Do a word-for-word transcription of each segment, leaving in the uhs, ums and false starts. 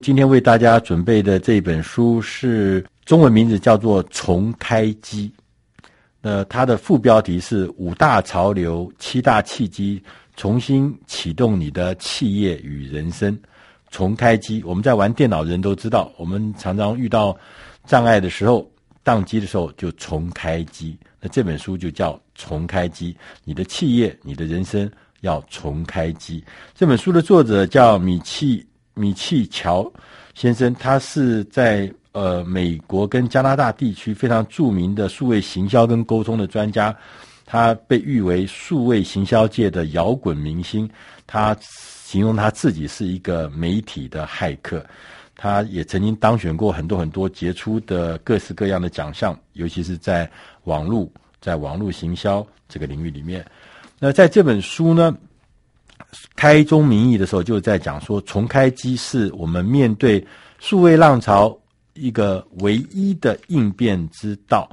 今天为大家准备的这本书是中文名字叫做《重开机》，那它的副标题是五大潮流、七大契机，重新启动你的企业与人生。重开机，我们在玩电脑人都知道，我们常常遇到障碍的时候、宕机的时候就重开机。那这本书就叫《重开机》，你的企业、你的人生要重开机。这本书的作者叫米契。米契乔先生，他是在呃美国跟加拿大地区非常著名的数位行销跟沟通的专家，他被誉为数位行销界的摇滚明星。他形容他自己是一个媒体的骇客，他也曾经当选过很多很多杰出的各式各样的奖项，尤其是在网络在网络行销这个领域里面。那在这本书呢，开宗明义的时候就在讲说，重开机是我们面对数位浪潮一个唯一的应变之道。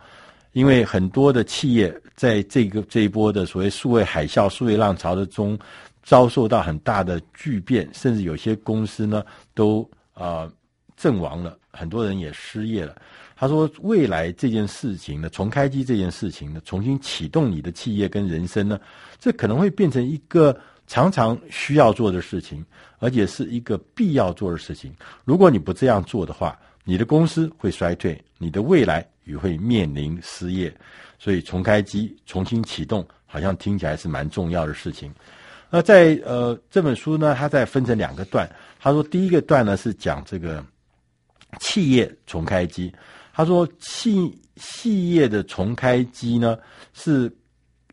因为很多的企业在这个这一波的所谓数位海啸、数位浪潮的中遭受到很大的巨变，甚至有些公司呢都啊、呃、阵亡了，很多人也失业了。他说未来这件事情呢，重开机这件事情呢，重新启动你的企业跟人生呢，这可能会变成一个常常需要做的事情，而且是一个必要做的事情。如果你不这样做的话，你的公司会衰退，你的未来也会面临失业。所以重开机、重新启动，好像听起来是蛮重要的事情。那在呃这本书呢，它再分成两个段。他说第一个段呢是讲这个企业重开机。他说企企业的重开机呢是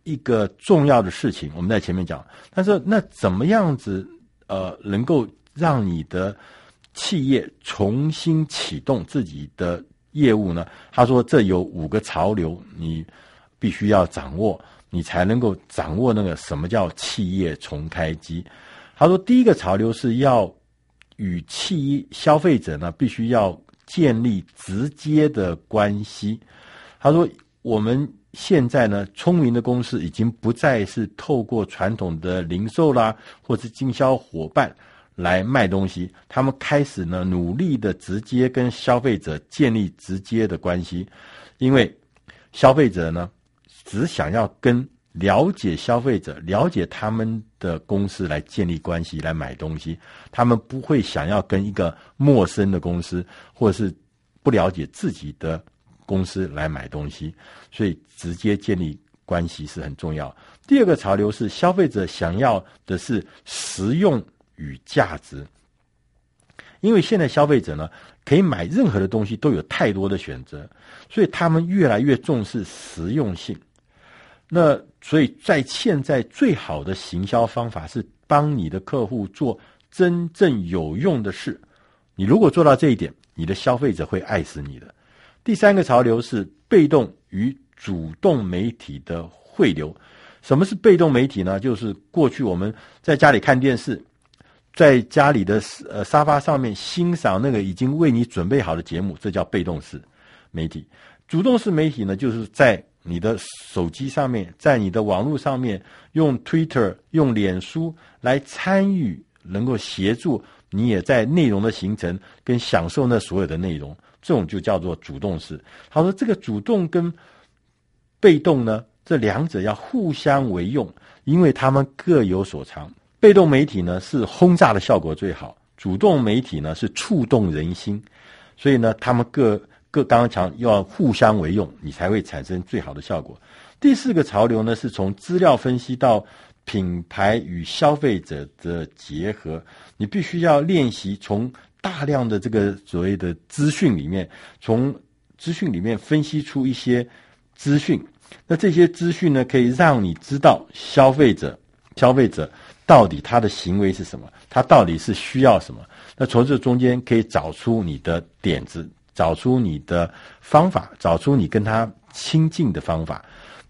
一个重要的事情，我们在前面讲。但是那怎么样子呃能够让你的企业重新启动自己的业务呢？他说这有五个潮流，你必须要掌握，你才能够掌握那个什么叫企业重开机。他说第一个潮流是要与企消费者呢必须要建立直接的关系。他说我们现在呢，聪明的公司已经不再是透过传统的零售啦，或是经销伙伴来卖东西，他们开始呢努力的直接跟消费者建立直接的关系。因为消费者呢只想要跟了解消费者、了解他们的公司来建立关系来买东西，他们不会想要跟一个陌生的公司或者是不了解自己的公司来买东西，所以直接建立关系是很重要。第二个潮流是消费者想要的是实用与价值，因为现在消费者呢可以买任何的东西都有太多的选择，所以他们越来越重视实用性。那所以在现在最好的行销方法是帮你的客户做真正有用的事，你如果做到这一点，你的消费者会爱死你的。第三个潮流是被动与主动媒体的汇流。什么是被动媒体呢？就是过去我们在家里看电视，在家里的呃沙发上面欣赏那个已经为你准备好的节目，这叫被动式媒体。主动式媒体呢，就是在你的手机上面，在你的网络上面，用 Twitter 用脸书来参与，能够协助你也在内容的形成跟享受那所有的内容，这种就叫做主动式。他说这个主动跟被动呢，这两者要互相为用，因为他们各有所长。被动媒体呢是轰炸的效果最好，主动媒体呢是触动人心，所以呢他们各各刚刚讲要互相为用，你才会产生最好的效果。第四个潮流呢是从资料分析到品牌与消费者的结合，你必须要练习从大量的这个所谓的资讯里面，从资讯里面分析出一些资讯。那这些资讯呢，可以让你知道消费者消费者到底他的行为是什么，他到底是需要什么。那从这中间可以找出你的点子，找出你的方法，找出你跟他亲近的方法。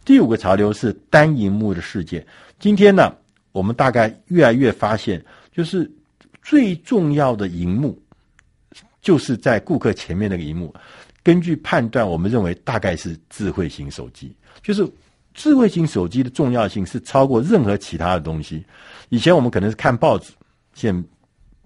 第五个潮流是单萤幕的世界。今天呢，我们大概越来越发现，就是最重要的萤幕就是在顾客前面那个萤幕。根据判断，我们认为大概是智慧型手机，就是智慧型手机的重要性是超过任何其他的东西。以前我们可能是看报纸，现在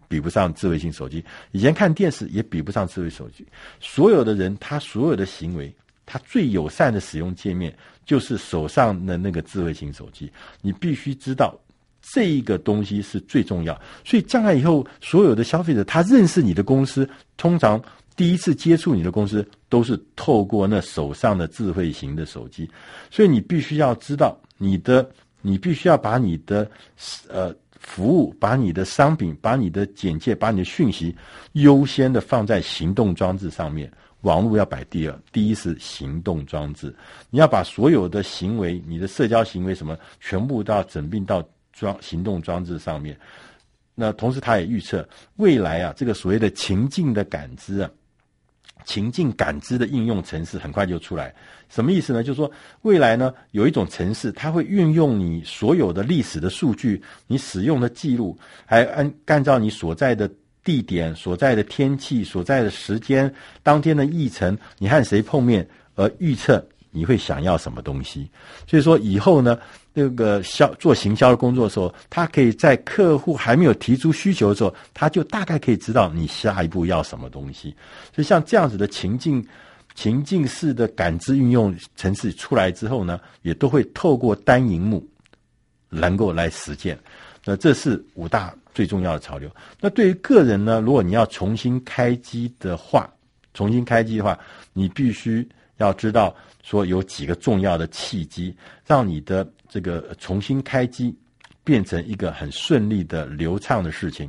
比不上智慧型手机，以前看电视也比不上智慧手机。所有的人，他所有的行为，他最友善的使用界面就是手上的那个智慧型手机。你必须知道这一个东西是最重要，所以将来以后所有的消费者，他认识你的公司，通常第一次接触你的公司都是透过那手上的智慧型的手机。所以你必须要知道你的，你必须要把你的呃服务，把你的商品，把你的简介，把你的讯息优先的放在行动装置上面。网络要摆第二，第一是行动装置。你要把所有的行为，你的社交行为什么，全部到整并到装行动装置上面。那同时他也预测未来啊，这个所谓的情境的感知啊，情境感知的应用程式很快就出来。什么意思呢？就是说未来呢，有一种程式，它会运用你所有的历史的数据，你使用的记录，还按按照你所在的地点，所在的天气，所在的时间，当天的议程，你和谁碰面，而预测你会想要什么东西。所以说以后呢，那个销做行销的工作的时候，他可以在客户还没有提出需求的时候，他就大概可以知道你下一步要什么东西。所以像这样子的情境情境式的感知运用程式出来之后呢，也都会透过单萤幕能够来实践。那这是五大最重要的潮流。那对于个人呢，如果你要重新开机的话，重新开机的话，你必须要知道说有几个重要的契机，让你的这个重新开机变成一个很顺利的流畅的事情。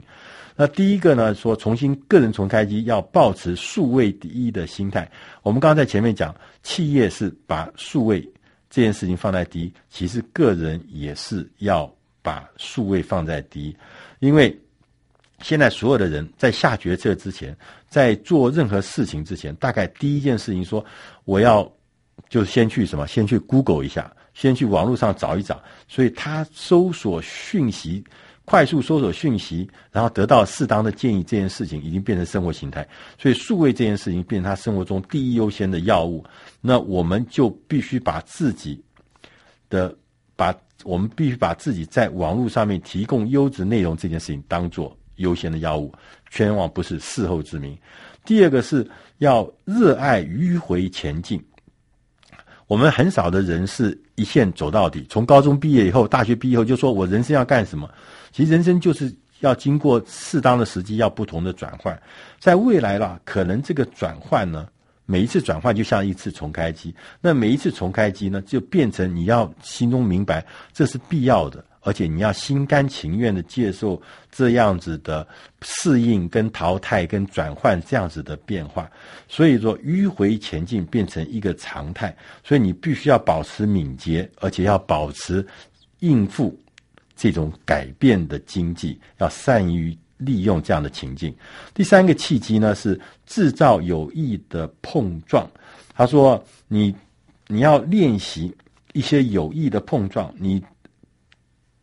那第一个呢，说重新个人重开机要抱持数位第一的心态。我们刚才前面讲，企业是把数位这件事情放在第一，其实个人也是要把数位放在第一。因为现在所有的人在下决策之前，在做任何事情之前，大概第一件事情说我要就先去什么，先去 Google 一下，先去网络上找一找。所以他搜索讯息，快速搜索讯息，然后得到适当的建议，这件事情已经变成生活形态。所以数位这件事情变成他生活中第一优先的要务。那我们就必须把自己的把我们必须把自己在网络上面提供优质内容这件事情当作优先的要务，全网不是事后之明。第二个是要热爱迂回前进。我们很少的人是一线走到底，从高中毕业以后，大学毕业以后就说我人生要干什么。其实人生就是要经过适当的时机，要不同的转换。在未来啦，可能这个转换呢，每一次转换就像一次重开机。那每一次重开机呢，就变成你要心中明白这是必要的，而且你要心甘情愿的接受这样子的适应跟淘汰跟转换这样子的变化。所以说迂回前进变成一个常态，所以你必须要保持敏捷，而且要保持应付这种改变的经济，要善于利用这样的情境。第三个契机呢，是制造有益的碰撞。他说你你要练习一些有益的碰撞。你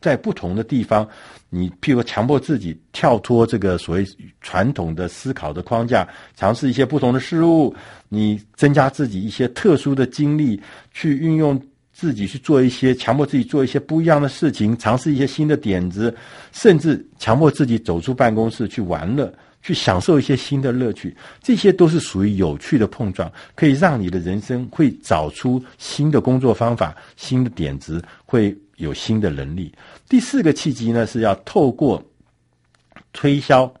在不同的地方，你譬如强迫自己跳脱这个所谓传统的思考的框架，尝试一些不同的事物，你增加自己一些特殊的经历，去运用自己去做一些，强迫自己做一些不一样的事情，尝试一些新的点子，甚至强迫自己走出办公室去玩乐，去享受一些新的乐趣。这些都是属于有趣的碰撞，可以让你的人生会找出新的工作方法，新的点子，会有新的能力。第四个契机呢，是要透过推销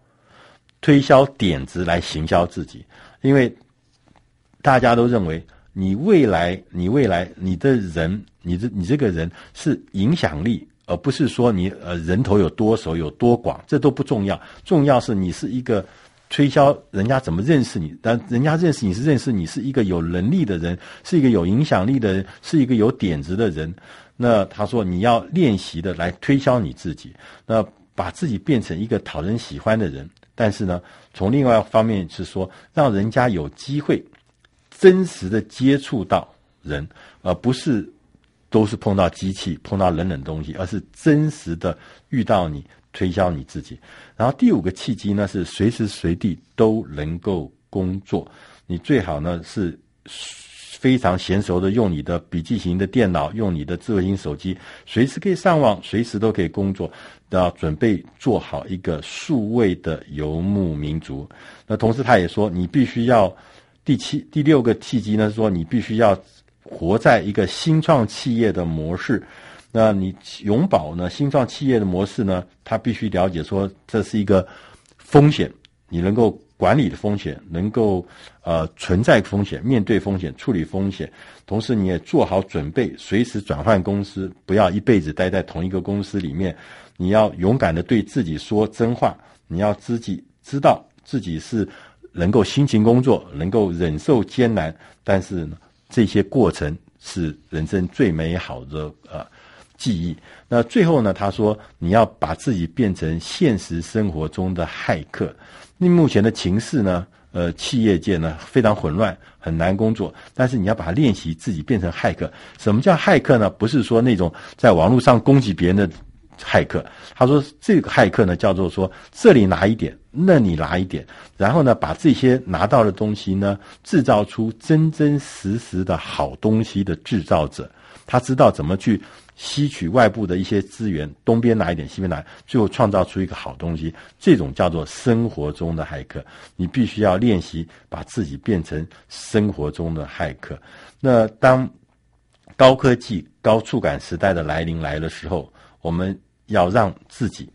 推销点子来行销自己。因为大家都认为你未来你未来你的人你这你这个人是影响力，而不是说你呃人头有多少有多广，这都不重要。重要是你是一个推销，人家怎么认识你？但人家认识你是认识你是一个有能力的人，是一个有影响力的人，是一个有点子的人。那他说你要练习的来推销你自己，那把自己变成一个讨人喜欢的人。但是呢，从另外一方面是说，让人家有机会真实的接触到人，而不是都是碰到机器，碰到冷冷东西，而是真实的遇到你，推销你自己。然后第五个契机呢，是随时随地都能够工作。你最好呢是非常娴熟的用你的笔记型的电脑，用你的智慧型手机，随时可以上网，随时都可以工作，要准备做好一个数位的游牧民族。那同时他也说，你必须要第七第六个契机呢，说你必须要活在一个新创企业的模式。那你永保呢新创企业的模式呢，他必须了解说这是一个风险，你能够管理的风险，能够呃存在风险，面对风险，处理风险，同时你也做好准备，随时转换公司，不要一辈子待在同一个公司里面。你要勇敢的对自己说真话，你要自己知道自己是能够辛勤工作，能够忍受艰难，但是呢这些过程是人生最美好的呃记忆。那最后呢，他说你要把自己变成现实生活中的骇客。那目前的情势呢，呃，企业界呢非常混乱，很难工作。但是你要把它练习自己变成骇客。什么叫骇客呢？不是说那种在网络上攻击别人的骇客。他说这个骇客呢叫做说这里拿一点，那里拿一点，然后呢把这些拿到的东西呢制造出真真实实的好东西的制造者。他知道怎么去吸取外部的一些资源，东边拿一点西边拿，最后创造出一个好东西。这种叫做生活中的骇客，你必须要练习把自己变成生活中的骇客。那当高科技高触感时代的来临来的时候，我们要让自己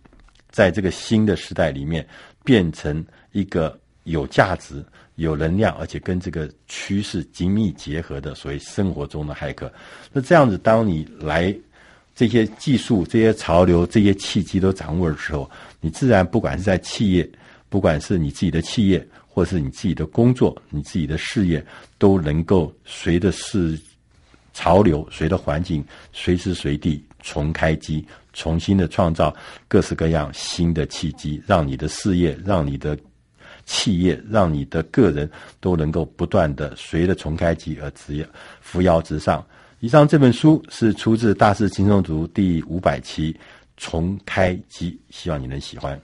在这个新的时代里面变成一个有价值有能量，而且跟这个趋势紧密结合的所谓生活中的骇客。那这样子，当你来这些技术这些潮流这些契机都掌握的时候，你自然不管是在企业，不管是你自己的企业，或是你自己的工作，你自己的事业，都能够随着是潮流，随着环境，随时随地重开机，重新的创造各式各样新的契机，让你的事业，让你的企业，让你的个人都能够不断的随着重开机而直扶摇直上。以上这本书是出自《大师轻松读》第五百期《重开机》，希望你能喜欢。